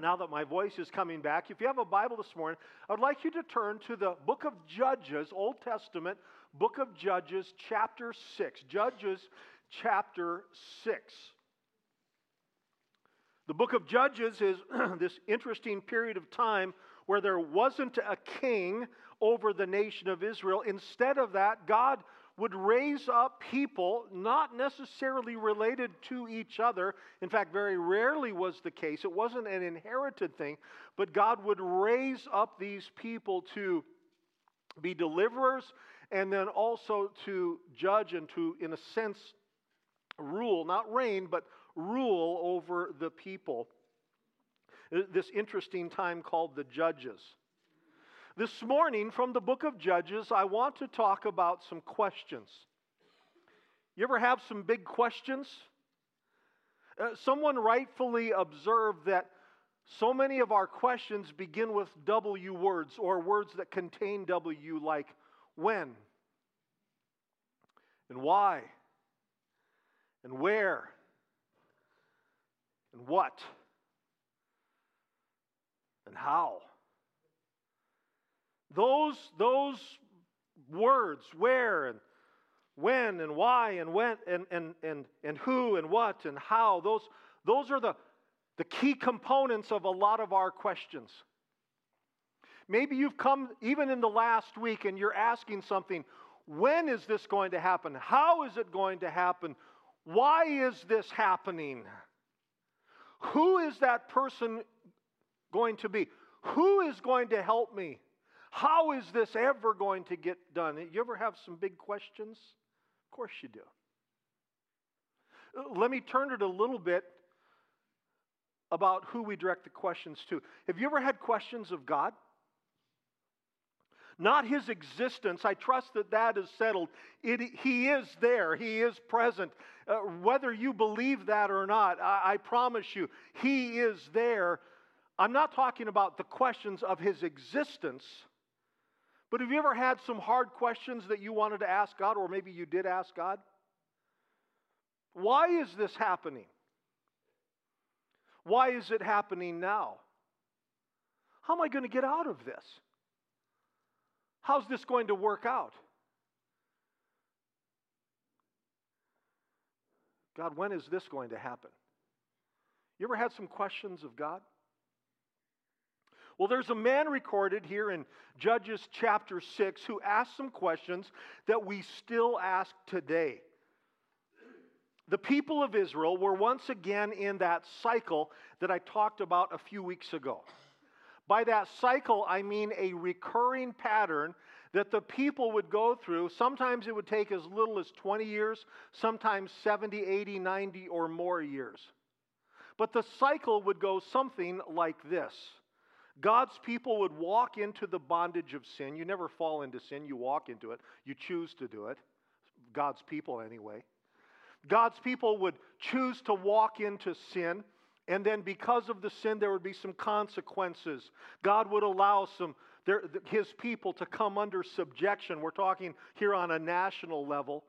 now that my voice is coming back, if you have a Bible this morning, I would like you to turn to the book of Judges, Old Testament, book of Judges, chapter 6. Judges, chapter 6. The book of Judges is this interesting period of time where there wasn't a king over the nation of Israel. Instead of that, God would raise up people not necessarily related to each other. In fact, very rarely was the case. It wasn't an inherited thing, but God would raise up these people to be deliverers and then also to judge and to, in a sense, rule, not reign, but rule over the people. This interesting time called the Judges. This morning, from the book of Judges, I want to talk about some questions. You ever have some big questions? Someone rightfully observed that so many of our questions begin with W words or words that contain W, like when, and why, and where, and what, and how. Those words, where and when and why and when and who and what and how, those are the key components of a lot of our questions. Maybe you've come even in the last week and you're asking something. When is this going to happen? How is it going to happen? Why is this happening? Who is that person going to be? Who is going to help me? How is this ever going to get done? You ever have some big questions? Of course you do. Let me turn it a little bit about who we direct the questions to. Have you ever had questions of God? Not His existence. I trust that that is settled. He is there. He is present. Whether you believe that or not, I promise you, He is there. I'm not talking about the questions of His existence. But have you ever had some hard questions that you wanted to ask God, or maybe you did ask God? Why is this happening? Why is it happening now? How am I going to get out of this? How's this going to work out? God, when is this going to happen? You ever had some questions of God? Well, there's a man recorded here in Judges chapter 6 who asked some questions that we still ask today. The people of Israel were once again in that cycle that I talked about a few weeks ago. By that cycle, I mean a recurring pattern that the people would go through. Sometimes it would take as little as 20 years, sometimes 70, 80, 90 or more years. But the cycle would go something like this. God's people would walk into the bondage of sin. You never fall into sin. You walk into it. You choose to do it. God's people, anyway. God's people would choose to walk into sin, and then because of the sin, there would be some consequences. God would allow His people to come under subjection. We're talking here on a national level.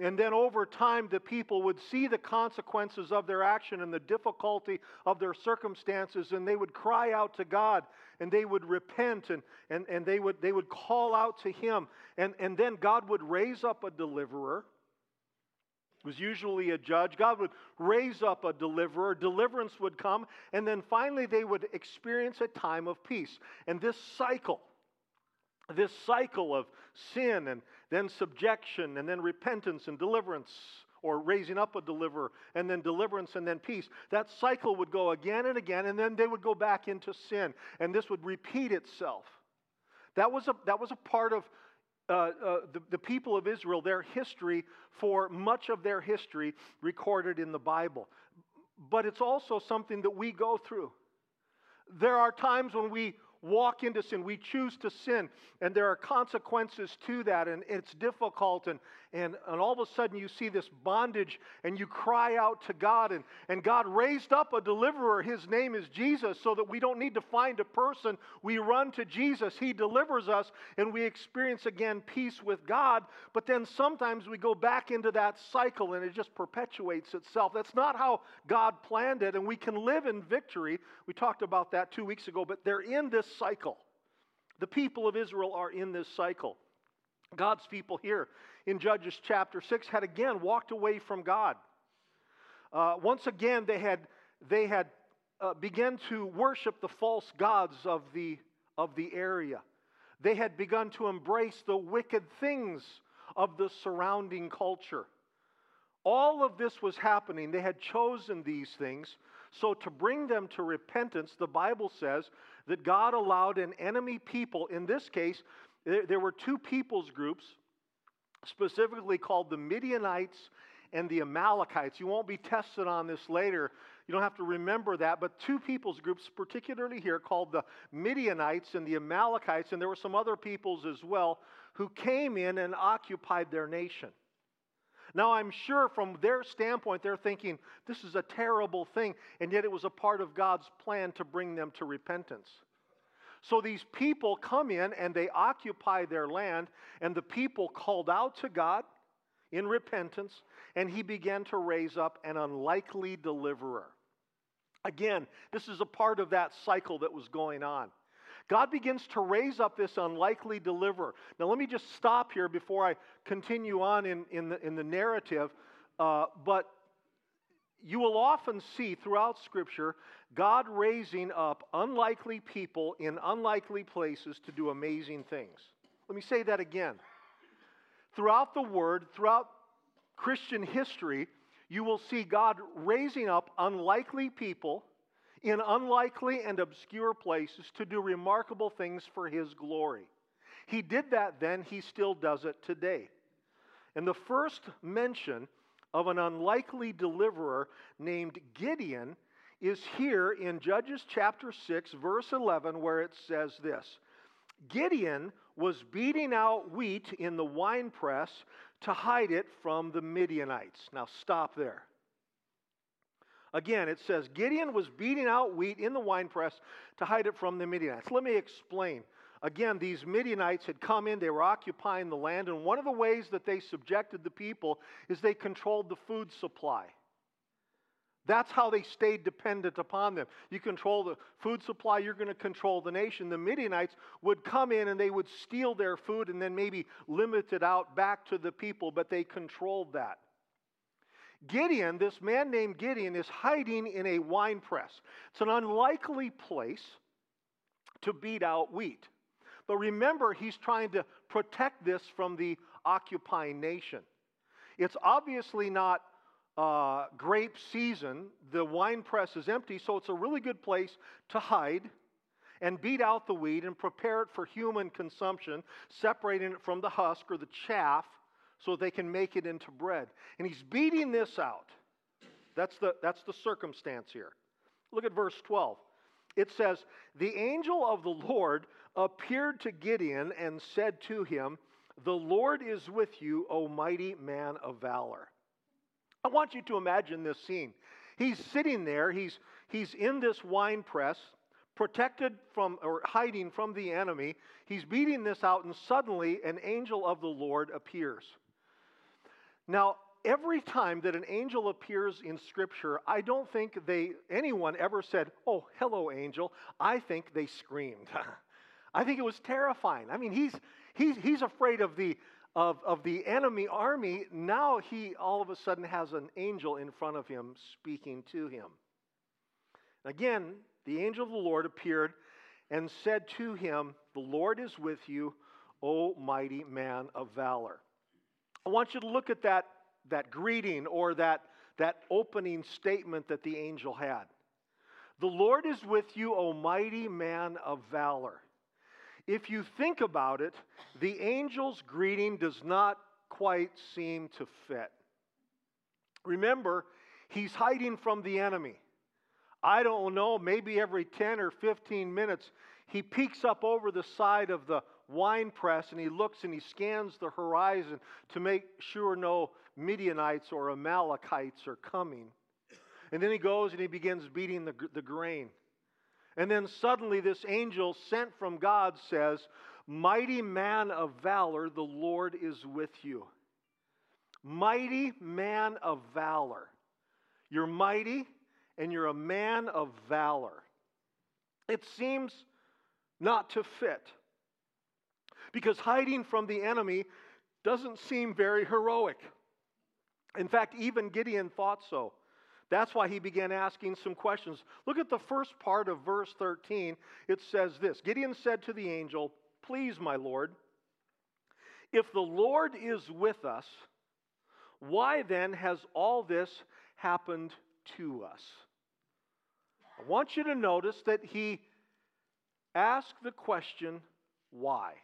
And then over time, the people would see the consequences of their action and the difficulty of their circumstances, and they would cry out to God, and they would repent, and they would call out to Him. And then God would raise up a deliverer. It was usually a judge. God would raise up a deliverer. Deliverance would come, and then finally they would experience a time of peace. And this cycle of sin and then subjection and then repentance and deliverance, or raising up a deliverer and then deliverance and then peace, that cycle would go again and again, and then they would go back into sin, and this would repeat itself. That was a part of the people of Israel, their history, for much of their history recorded in the Bible. But it's also something that we go through. There are times when we walk into sin. We choose to sin, and there are consequences to that, and it's difficult, and and all of a sudden you see this bondage and you cry out to God, and God raised up a deliverer. His name is Jesus, so that we don't need to find a person. We run to Jesus. He delivers us, and we experience again peace with God. But then sometimes we go back into that cycle and it just perpetuates itself. That's not how God planned it, and we can live in victory. We talked about that 2 weeks ago, but they're in this cycle. The people of Israel are in this cycle. God's people here in Judges chapter 6 had again walked away from God. Once again, they had begun to worship the false gods of the area. They had begun to embrace the wicked things of the surrounding culture. All of this was happening. They had chosen these things. So to bring them to repentance, the Bible says that God allowed an enemy people. In this case, there were two peoples groups specifically called the Midianites and the Amalekites. You won't be tested on this later. You don't have to remember that. But two peoples groups particularly here called the Midianites and the Amalekites, and there were some other peoples as well, who came in and occupied their nation. Now, I'm sure from their standpoint, they're thinking, this is a terrible thing, and yet it was a part of God's plan to bring them to repentance. So these people come in, and they occupy their land, and the people called out to God in repentance, and he began to raise up an unlikely deliverer. Again, this is a part of that cycle that was going on. God begins to raise up this unlikely deliverer. Now, let me just stop here before I continue on in the narrative. But you will often see throughout Scripture God raising up unlikely people in unlikely places to do amazing things. Let me say that again. Throughout the Word, throughout Christian history, you will see God raising up unlikely people in unlikely and obscure places to do remarkable things for his glory. He did that then, he still does it today. And the first mention of an unlikely deliverer named Gideon is here in Judges chapter 6, verse 11, where it says this: Gideon was beating out wheat in the winepress to hide it from the Midianites. Now stop there. Again, it says, Gideon was beating out wheat in the winepress to hide it from the Midianites. Let me explain. Again, these Midianites had come in, they were occupying the land, and one of the ways that they subjected the people is they controlled the food supply. That's how they stayed dependent upon them. You control the food supply, you're going to control the nation. The Midianites would come in and they would steal their food and then maybe limit it out back to the people, but they controlled that. Gideon, this man named Gideon, is hiding in a wine press. It's an unlikely place to beat out wheat. But remember, he's trying to protect this from the occupying nation. It's obviously not grape season. The wine press is empty, so it's a really good place to hide and beat out the wheat and prepare it for human consumption, separating it from the husk or the chaff, so they can make it into bread. And he's beating this out. That's the circumstance here. Look at verse 12. It says, the angel of the Lord appeared to Gideon and said to him, the Lord is with you, O mighty man of valor. I want you to imagine this scene. He's sitting there. He's in this wine press, protected from or hiding from the enemy. He's beating this out, and suddenly an angel of the Lord appears. Now, every time that an angel appears in Scripture, I don't think anyone ever said, oh, hello, angel. I think they screamed. I think it was terrifying. I mean, he's afraid of the enemy army. Now he all of a sudden has an angel in front of him speaking to him. Again, the angel of the Lord appeared and said to him, the Lord is with you, O mighty man of valor. I want you to look at that greeting, or that opening statement that the angel had. The Lord is with you, O mighty man of valor. If you think about it, the angel's greeting does not quite seem to fit. Remember, he's hiding from the enemy. I don't know, maybe every 10 or 15 minutes, he peeks up over the side of the winepress and he looks and he scans the horizon to make sure no Midianites or Amalekites are coming. And then he goes and he begins beating the grain. And then suddenly this angel sent from God says, "Mighty man of valor, the Lord is with you." Mighty man of valor. You're mighty and you're a man of valor. It seems not to fit, because hiding from the enemy doesn't seem very heroic. In fact, even Gideon thought so. That's why he began asking some questions. Look at the first part of verse 13. It says this, Gideon said to the angel, "Please, my Lord, if the Lord is with us, why then has all this happened to us?" I want you to notice that he asked the question, why?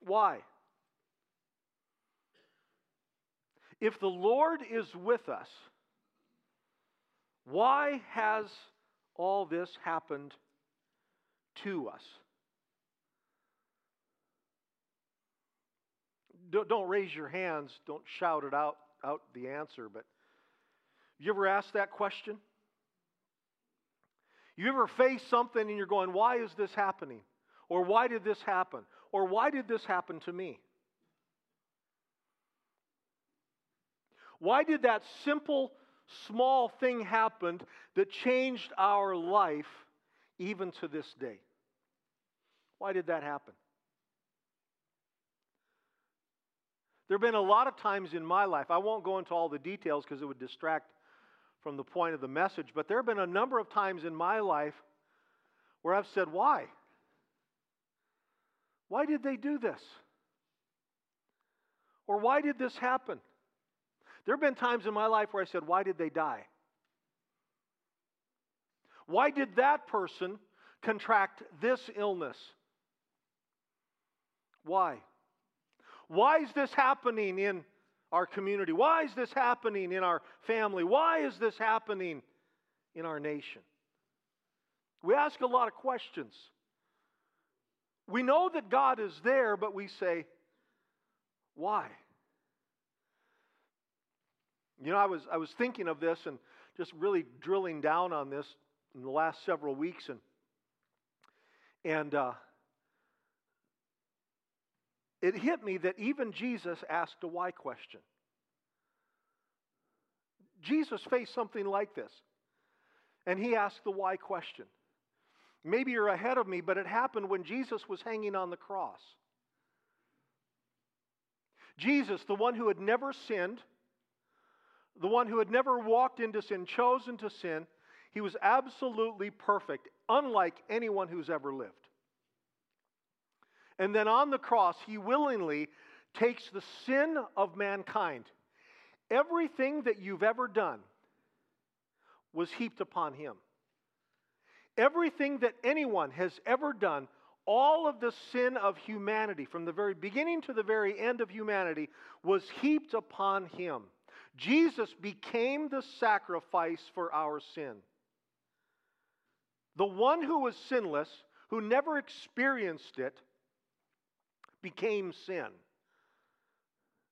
Why? If the Lord is with us, why has all this happened to us? Don't raise your hands. Don't shout it out the answer. But you ever asked that question? You ever face something and you're going, why is this happening? Or why did this happen? Or why did this happen to me? Why did that simple, small thing happen that changed our life even to this day? Why did that happen? There have been a lot of times in my life, I won't go into all the details because it would distract from the point of the message, but there have been a number of times in my life where I've said, why? Why did they do this? Or why did this happen? There have been times in my life where I said, why did they die? Why did that person contract this illness? Why? Why is this happening in our community? Why is this happening in our family? Why is this happening in our nation? We ask a lot of questions. We know that God is there, but we say, why? You know, I was thinking of this and just really drilling down on this in the last several weeks, and it hit me that even Jesus asked a why question. Jesus faced something like this, and he asked the why question. Maybe you're ahead of me, but it happened when Jesus was hanging on the cross. Jesus, the one who had never sinned, the one who had never walked into sin, chosen to sin, he was absolutely perfect, unlike anyone who's ever lived. And then on the cross, he willingly takes the sin of mankind. Everything that you've ever done was heaped upon him. Everything that anyone has ever done, all of the sin of humanity, from the very beginning to the very end of humanity, was heaped upon him. Jesus became the sacrifice for our sin. The one who was sinless, who never experienced it, became sin.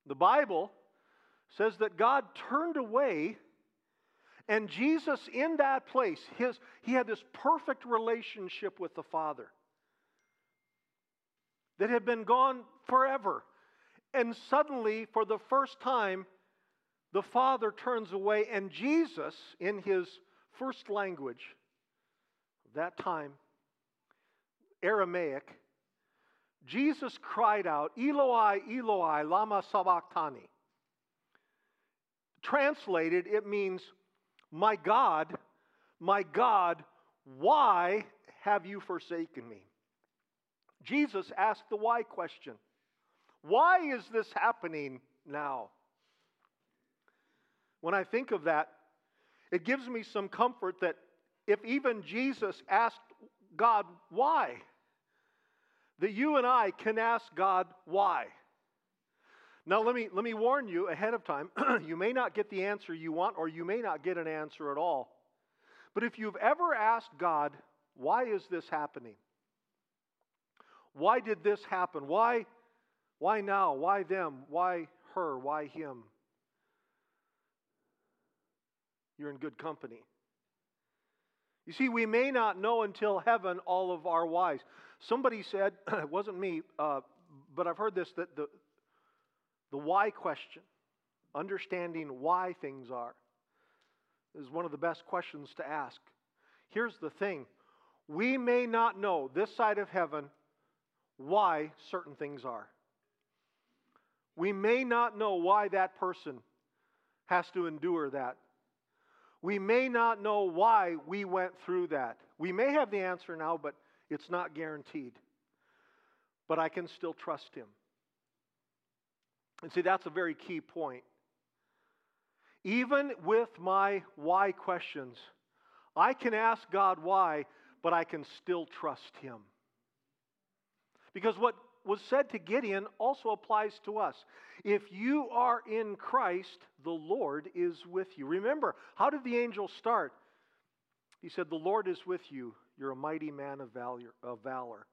The Bible says that God turned away, and Jesus in that place, he had this perfect relationship with the Father that had been gone forever. And suddenly, for the first time, the Father turns away, and Jesus, in his first language of that time, Aramaic, Jesus cried out, "Eloi, Eloi, lama sabachthani." Translated, it means, my God, why have you forsaken me?" Jesus asked the why question. Why is this happening now? When I think of that, it gives me some comfort that if even Jesus asked God why, that you and I can ask God why. Now let me warn you ahead of time, you may not get the answer you want, or you may not get an answer at all. But if you've ever asked God, why is this happening? Why did this happen? Why now? Why them? Why her? Why him? You're in good company. You see, we may not know until heaven all of our whys. Somebody said, it wasn't me, but I've heard this, that the why question, understanding why things are, is one of the best questions to ask. Here's the thing. We may not know this side of heaven why certain things are. We may not know why that person has to endure that. We may not know why we went through that. We may have the answer now, but it's not guaranteed. But I can still trust him. And see, that's a very key point. Even with my why questions, I can ask God why, but I can still trust him. Because what was said to Gideon also applies to us. If you are in Christ, the Lord is with you. Remember, how did the angel start? He said, "The Lord is with you. You're a mighty man of valor."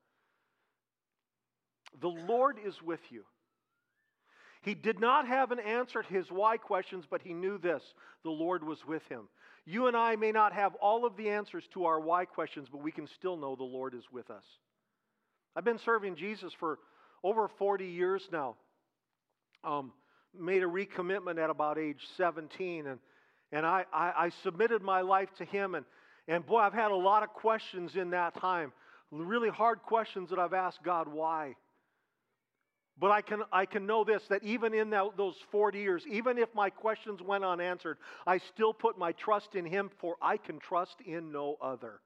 The Lord is with you. He did not have an answer to his why questions, but he knew this. The Lord was with him. You and I may not have all of the answers to our why questions, but we can still know the Lord is with us. I've been serving Jesus for over 40 years now. Made a recommitment at about age 17, and I submitted my life to him. And boy, I've had a lot of questions in that time, really hard questions that I've asked God why. But I can know this, that even in those 40 years, even if my questions went unanswered, I still put my trust in him, for I can trust in no other.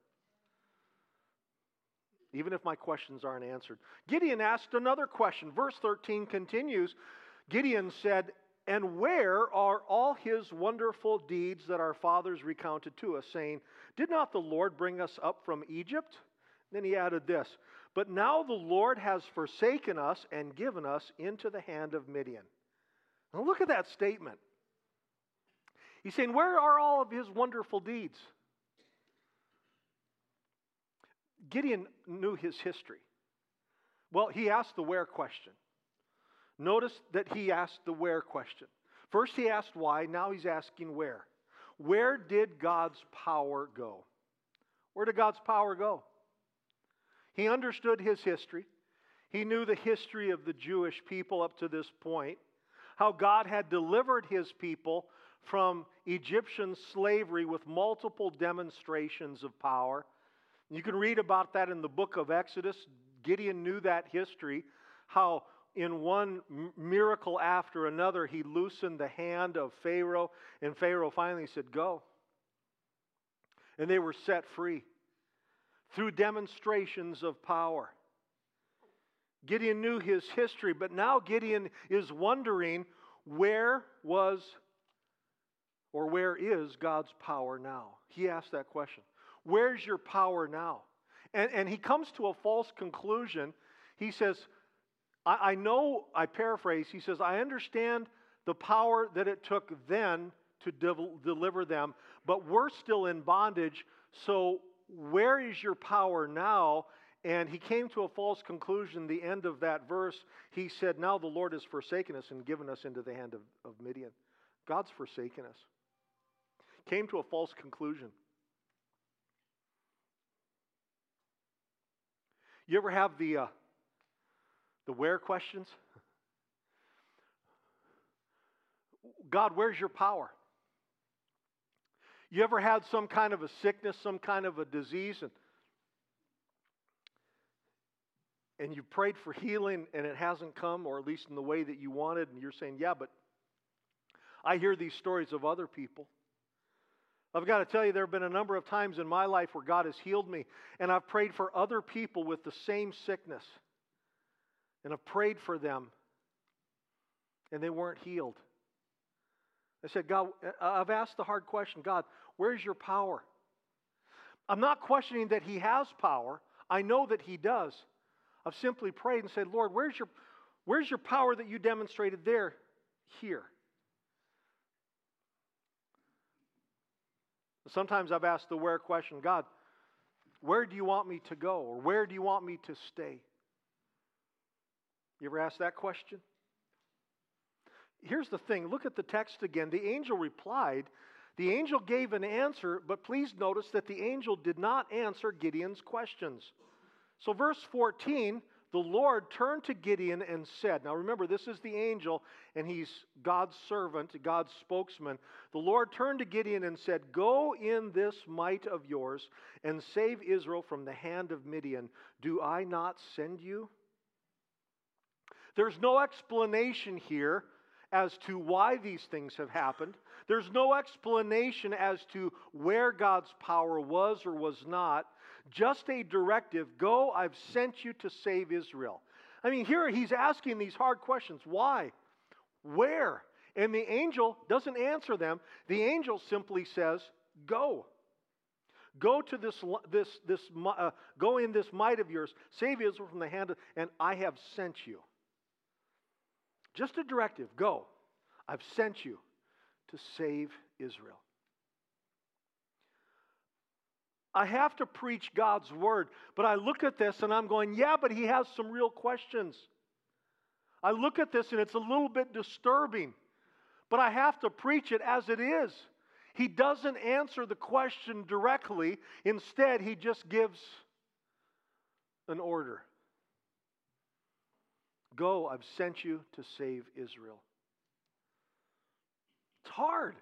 Even if my questions aren't answered. Gideon asked another question. Verse 13 continues. Gideon said, "And where are all his wonderful deeds that our fathers recounted to us, saying, 'Did not the Lord bring us up from Egypt?'" Then he added this, "But now the Lord has forsaken us and given us into the hand of Midian." Now look at that statement. He's saying, where are all of his wonderful deeds? Gideon knew his history. Well, he asked the where question. Notice that he asked the where question. First he asked why, now he's asking where. Where did God's power go? Where did God's power go? He understood his history. He knew the history of the Jewish people up to this point, how God had delivered his people from Egyptian slavery with multiple demonstrations of power. You can read about that in the book of Exodus. Gideon knew that history, how in one miracle after another, he loosened the hand of Pharaoh, and Pharaoh finally said, "Go." And they were set free through demonstrations of power. Gideon knew his history, but now Gideon is wondering, where is God's power now? He asked that question. Where's your power now? And he comes to a false conclusion. He says, I paraphrase, he says, "I understand the power that it took then to deliver them, but we're still in bondage, so where is your power now?" And he came to a false conclusion. The end of that verse, he said, "Now the Lord has forsaken us and given us into the hand of Midian." God's forsaken us. Came to a false conclusion. You ever have the where questions? God, where's your power? You ever had some kind of a sickness, some kind of a disease, and you prayed for healing and it hasn't come, or at least in the way that you wanted, and you're saying, "Yeah, but I hear these stories of other people." I've got to tell you, there have been a number of times in my life where God has healed me, and I've prayed for other people with the same sickness, and I've prayed for them, and they weren't healed. I said, "God," I've asked the hard question, "God, where's your power?" I'm not questioning that he has power. I know that he does. I've simply prayed and said, "Lord, where's your power that you demonstrated there, here?" Sometimes I've asked the where question, "God, where do you want me to go?" Or "Where do you want me to stay?" You ever asked that question? Here's the thing. Look at the text again. The angel replied. The angel gave an answer, but please notice that the angel did not answer Gideon's questions. So verse 14, the Lord turned to Gideon and said, now remember, this is the angel, and he's God's servant, God's spokesman. The Lord turned to Gideon and said, go in this might of yours and save Israel from the hand of Midian. Do I not send you? There's no explanation here as to why these things have happened. There's no explanation as to where God's power was or was not. Just a directive, go, I've sent you to save Israel. I mean, here he's asking these hard questions. Why? Where? And the angel doesn't answer them. The angel simply says, go. Go to go in this might of yours, save Israel from the hand of, and I have sent you. Just a directive, go. I've sent you to save Israel. I have to preach God's word, but I look at this and I'm going, yeah, but he has some real questions. I look at this and it's a little bit disturbing, but I have to preach it as it is. He doesn't answer the question directly. Instead, he just gives an order. Go, I've sent you to save Israel. It's hard.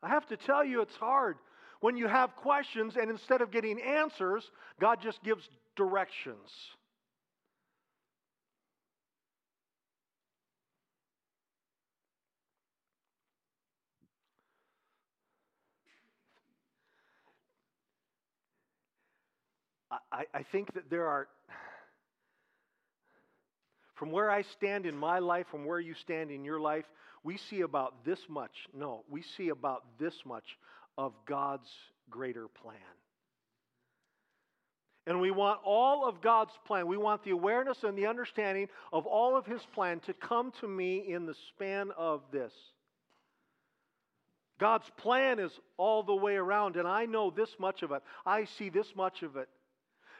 I have to tell you, it's hard. When you have questions and instead of getting answers, God just gives directions. I think that there are... From where I stand in my life, from where you stand in your life, we see about this much. No, we see about this much of God's greater plan. And we want all of God's plan. We want the awareness and the understanding of all of His plan to come to me in the span of this. God's plan is all the way around, and I know this much of it. I see this much of it.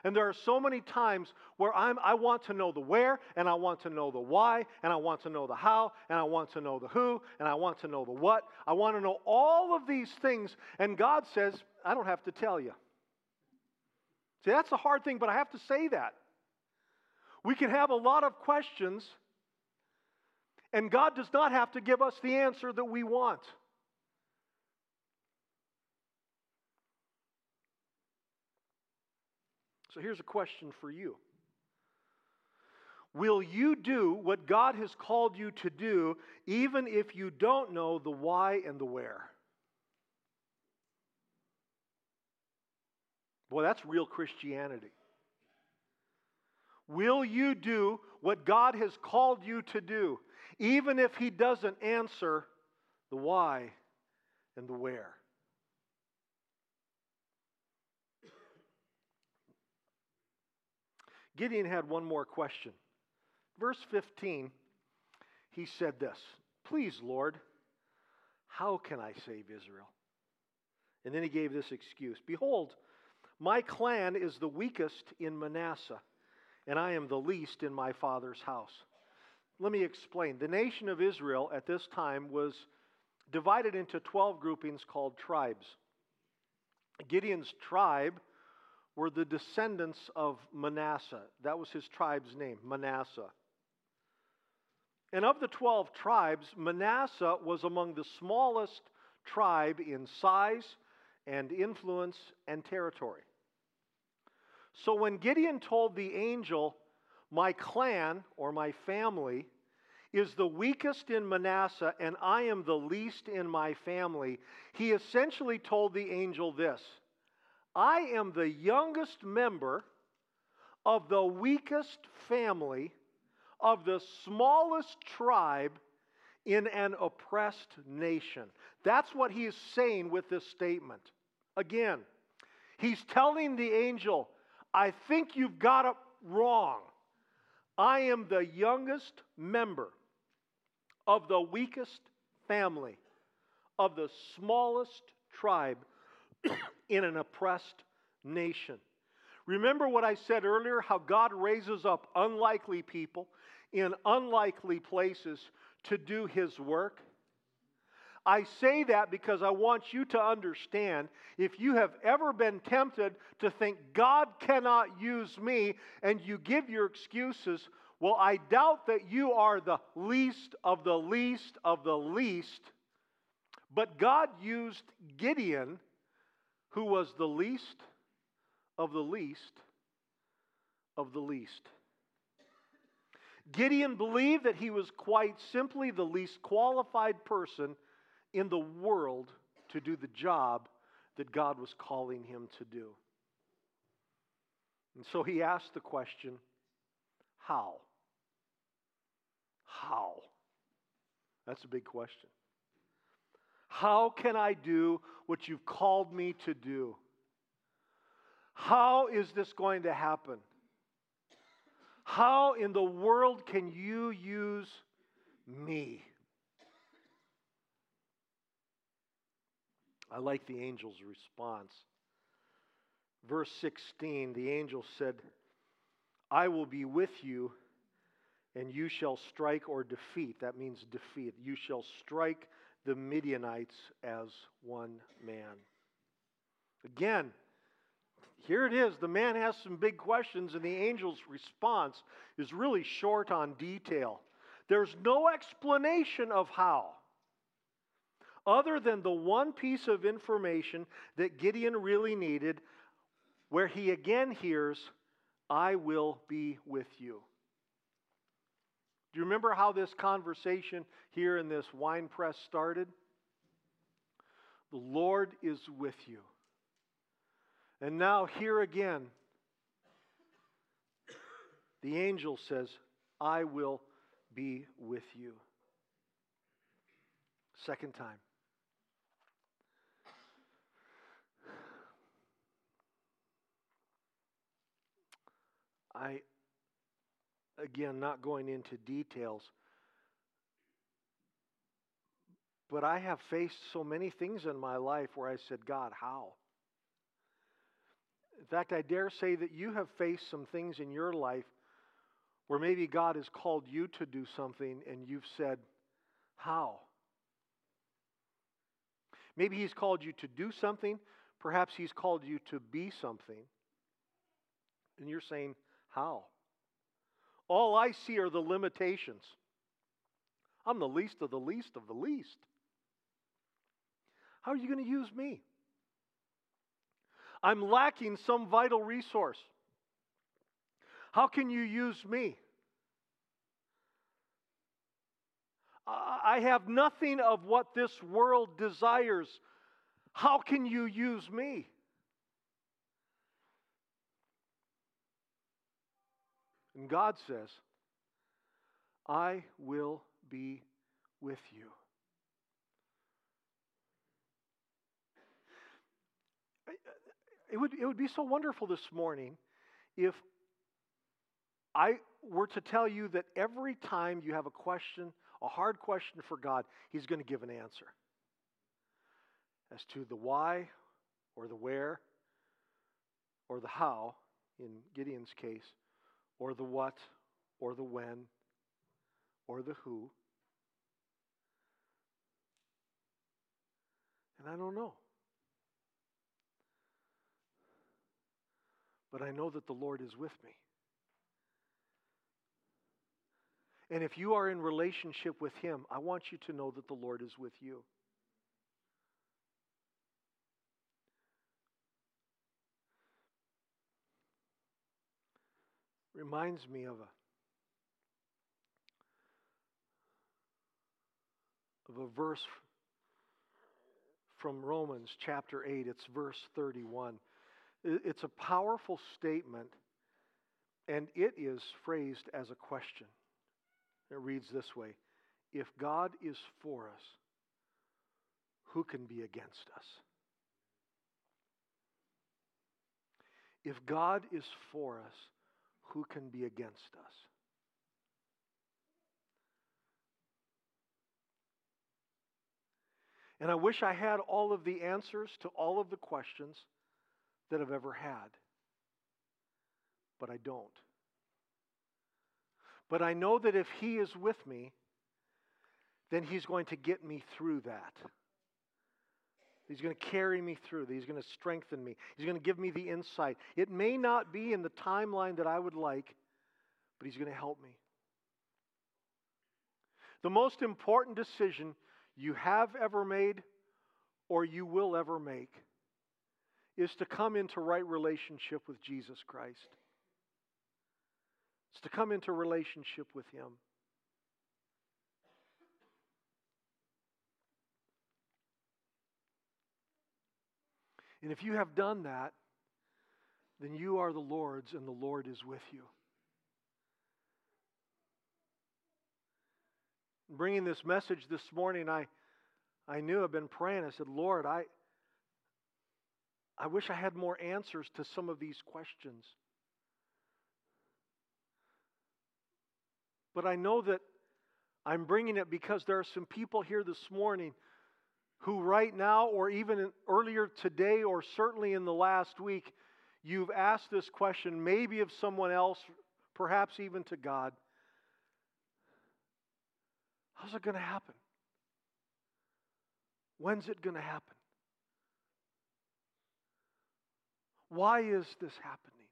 And there are so many times where I want to know the where, and I want to know the why, and I want to know the how, and I want to know the who, and I want to know the what. I want to know all of these things, and God says, I don't have to tell you. See, that's a hard thing, but I have to say that. We can have a lot of questions, and God does not have to give us the answer that we want. So here's a question for you. Will you do what God has called you to do, even if you don't know the why and the where? Boy, that's real Christianity. Will you do what God has called you to do, even if He doesn't answer the why and the where? Gideon had one more question. Verse 15, he said this, please, Lord, how can I save Israel? And then he gave this excuse. Behold, my clan is the weakest in Manasseh, and I am the least in my father's house. Let me explain. The nation of Israel at this time was divided into 12 groupings called tribes. Gideon's tribe were the descendants of Manasseh. That was his tribe's name, Manasseh. And of the 12 tribes, Manasseh was among the smallest tribe in size and influence and territory. So when Gideon told the angel, my clan or my family is the weakest in Manasseh and I am the least in my family, he essentially told the angel this, I am the youngest member of the weakest family of the smallest tribe in an oppressed nation. That's what he is saying with this statement. Again, he's telling the angel, I think you've got it wrong. I am the youngest member of the weakest family of the smallest tribe in an oppressed nation. Remember what I said earlier, how God raises up unlikely people in unlikely places to do His work? I say that because I want you to understand, if you have ever been tempted to think God cannot use me and you give your excuses, well, I doubt that you are the least of the least of the least. But God used Gideon, who was the least of the least of the least. Gideon believed that he was quite simply the least qualified person in the world to do the job that God was calling him to do. And so he asked the question, how? How? That's a big question. How can I do what you've called me to do? How is this going to happen? How in the world can you use me? I like the angel's response. Verse 16, the angel said, I will be with you, and you shall strike or defeat. That means defeat. You shall strike the Midianites as one man. Again, here it is. The man has some big questions, and the angel's response is really short on detail. There's no explanation of how, other than the one piece of information that Gideon really needed, where he again hears, I will be with you. Do you remember how this conversation here in this wine press started? The Lord is with you. And now here again, the angel says, I will be with you. Second time. Again, not going into details, but I have faced so many things in my life where I said, God, how? In fact, I dare say that you have faced some things in your life where maybe God has called you to do something and you've said, how? Maybe He's called you to do something. Perhaps He's called you to be something. And you're saying, how? All I see are the limitations. I'm the least of the least of the least. How are you going to use me? I'm lacking some vital resource. How can you use me? I have nothing of what this world desires. How can you use me? And God says, I will be with you. It would be so wonderful this morning if I were to tell you that every time you have a question, a hard question for God, He's going to give an answer as to the why or the where or the how, in Gideon's case, or the what, or the when, or the who. And I don't know. But I know that the Lord is with me. And if you are in relationship with Him, I want you to know that the Lord is with you. Reminds me of a verse from Romans chapter 8. It's verse 31. It's a powerful statement, and it is phrased as a question. It reads this way: if God is for us, who can be against us? If God is for us, who can be against us? And I wish I had all of the answers to all of the questions that I've ever had. but I don't. But I know that if He is with me, then He's going to get me through that. He's going to carry me through. He's going to strengthen me. He's going to give me the insight. It may not be in the timeline that I would like, but He's going to help me. The most important decision you have ever made or you will ever make is to come into right relationship with Jesus Christ. It's to come into relationship with Him. And if you have done that, then you are the Lord's and the Lord is with you. Bringing this message this morning, I knew I've been praying. I said, Lord, I wish I had more answers to some of these questions. But I know that I'm bringing it because there are some people here this morning who right now or even earlier today or certainly in the last week, you've asked this question maybe of someone else, perhaps even to God. How's it going to happen? When's it going to happen? Why is this happening?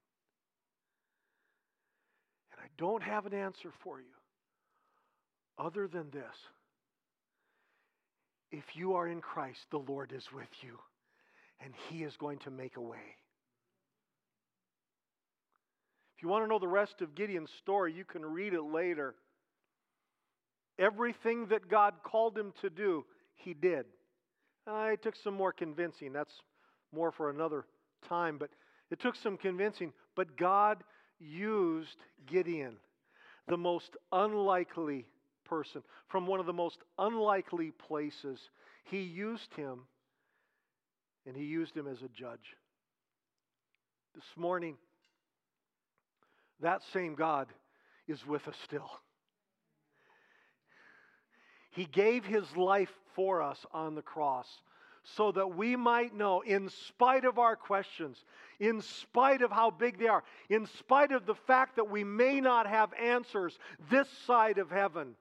And I don't have an answer for you other than this. If you are in Christ, the Lord is with you, and He is going to make a way. If you want to know the rest of Gideon's story, you can read it later. Everything that God called him to do, he did. It took some more convincing. That's more for another time, but it took some convincing. But God used Gideon, the most unlikely person, from one of the most unlikely places. He used him, and He used him as a judge. This morning, that same God is with us still. He gave His life for us on the cross so that we might know, in spite of our questions, in spite of how big they are, in spite of the fact that we may not have answers this side of heaven.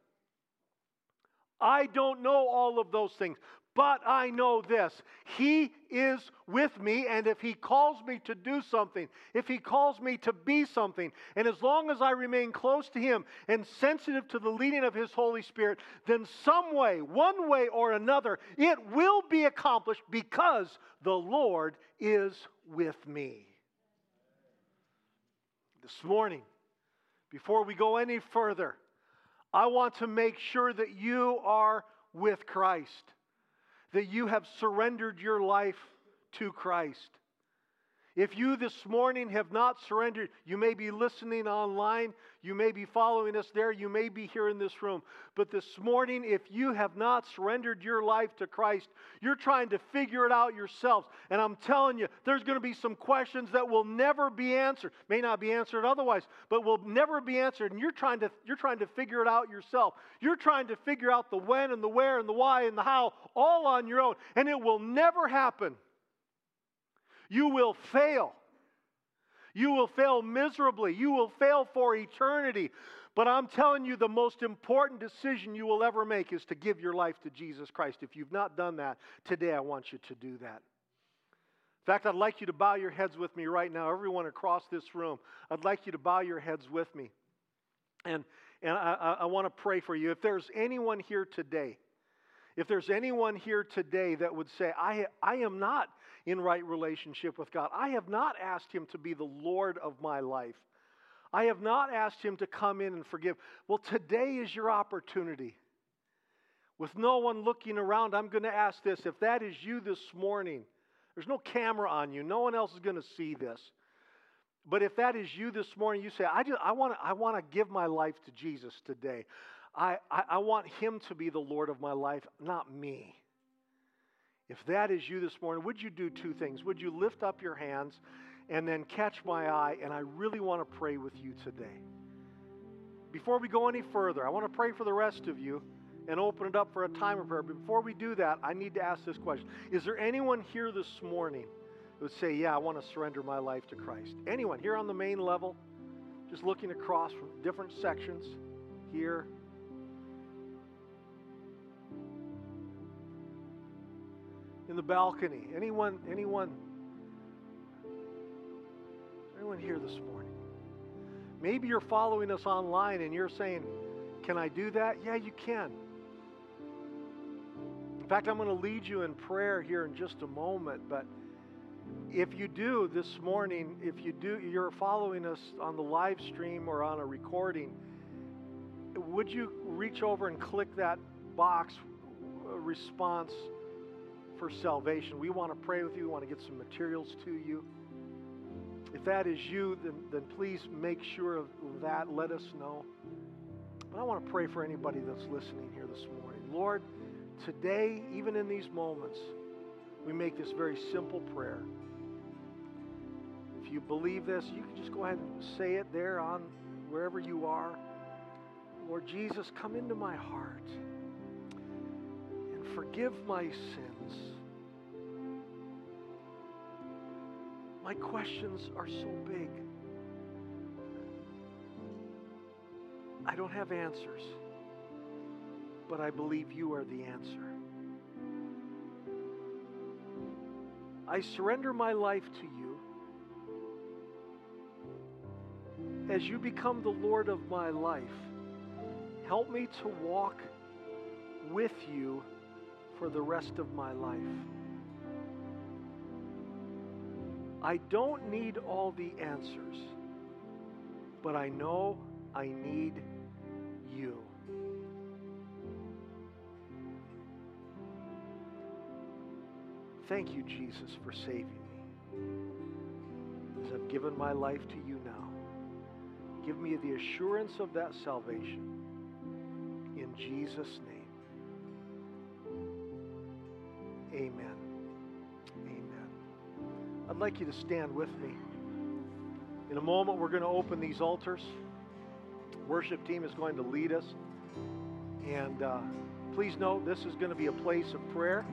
I don't know all of those things, but I know this. He is with me, and if He calls me to do something, if He calls me to be something, and as long as I remain close to Him and sensitive to the leading of His Holy Spirit, then some way, one way or another, it will be accomplished because the Lord is with me. This morning, before we go any further, I want to make sure that you are with Christ, that you have surrendered your life to Christ. If you this morning have not surrendered, you may be listening online, you may be following us there, you may be here in this room, but this morning, if you have not surrendered your life to Christ, you're trying to figure it out yourselves, and I'm telling you, there's going to be some questions that will never be answered, may not be answered otherwise, but will never be answered, and you're trying to figure it out yourself. You're trying to figure out the when and the where and the why and the how all on your own, and it will never happen. You will fail. You will fail miserably. You will fail for eternity. But I'm telling you, the most important decision you will ever make is to give your life to Jesus Christ. If you've not done that, today I want you to do that. In fact, I'd like you to bow your heads with me right now. Everyone across this room, I'd like you to bow your heads with me. And I want to pray for you. If there's anyone here today, that would say, I am not in right relationship with God. I have not asked Him to be the Lord of my life. I have not asked Him to come in and forgive. Well, today is your opportunity. With no one looking around, I'm going to ask this. If that is you this morning, there's no camera on you. No one else is going to see this. But if that is you this morning, you say, I want to give my life to Jesus today. I want Him to be the Lord of my life, not me. If that is you this morning, would you do two things? Would you lift up your hands and then catch my eye? And I really want to pray with you today. Before we go any further, I want to pray for the rest of you and open it up for a time of prayer. But before we do that, I need to ask this question. Is there anyone here this morning who would say, yeah, I want to surrender my life to Christ? Anyone here on the main level? just looking across from different sections here. In the balcony, anyone here this morning? Maybe you're following us online and you're saying, can I do that? Yeah, you can. In fact, I'm going to lead you in prayer here in just a moment, but if you do this morning, if you do, you're following us on the live stream or on a recording, would you reach over and click that box, response for salvation? We want to pray with you. We want to get some materials to you. If that is you, then please make sure of that. Let us know. But I want to pray for anybody that's listening here this morning. Lord, today, even in these moments, we make this very simple prayer. If you believe this, you can just go ahead and say it there on wherever you are. Lord Jesus, come into my heart and forgive my sins. My questions are so big. I don't have answers, but I believe you are the answer. I surrender my life to you. As you become the Lord of my life, help me to walk with you for the rest of my life. I don't need all the answers, but I know I need you. Thank you, Jesus, for saving me. As I've given my life to you now, give me the assurance of that salvation. In Jesus' name, amen. Amen. I'd like you to stand with me. In a moment, we're going to open these altars. The worship team is going to lead us. And please note, this is going to be a place of prayer.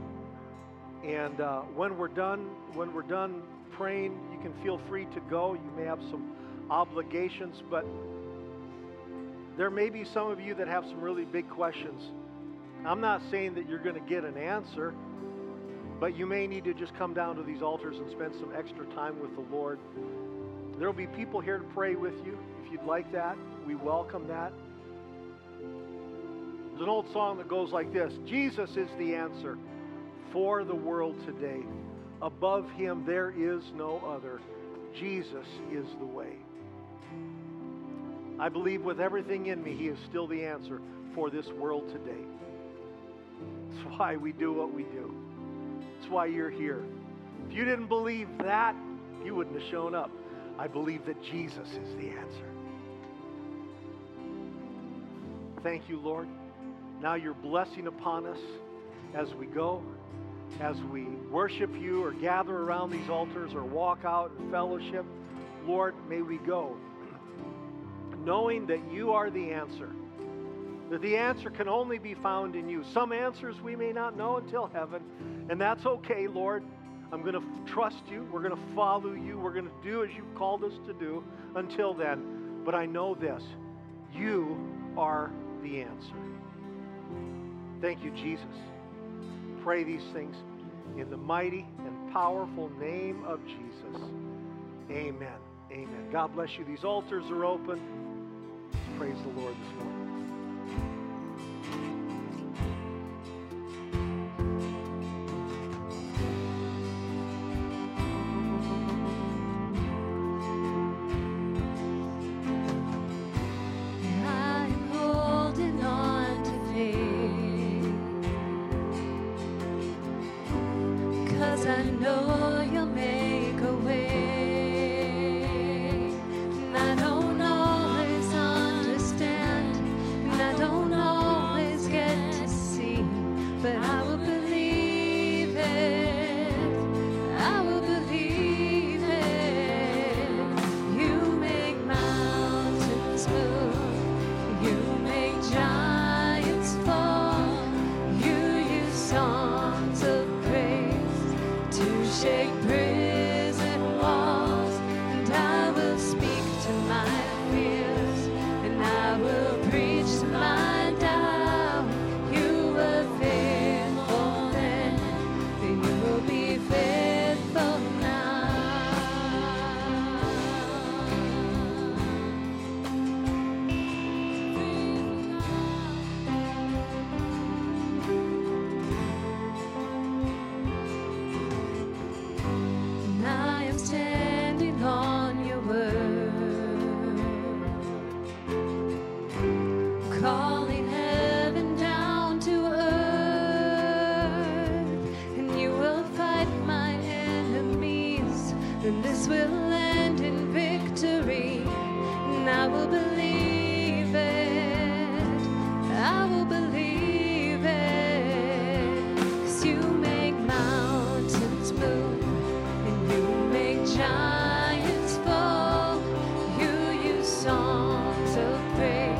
And when we're done praying, you can feel free to go. You may have some obligations, but there may be some of you that have some really big questions. I'm not saying that you're going to get an answer, but you may need to just come down to these altars and spend some extra time with the Lord. There will be people here to pray with you. If you'd like that, we welcome that. There's an old song that goes like this: Jesus is the answer for the world today. Above him there is no other. Jesus is the way. I believe with everything in me, he is still the answer for this world today. That's why we do what we do. That's why you're here. If you didn't believe that, you wouldn't have shown up. I believe that Jesus is the answer. Thank you, Lord. Now you're blessing upon us as we go, as we worship you or gather around these altars or walk out in fellowship. Lord, may we go knowing that you are the answer, that the answer can only be found in you. Some answers we may not know until heaven, and that's okay, Lord. I'm going to trust you. We're going to follow you. We're going to do as you've called us to do until then. But I know this: you are the answer. Thank you, Jesus. Pray these things in the mighty and powerful name of Jesus. Amen. Amen. God bless you. These altars are open. Praise the Lord this morning.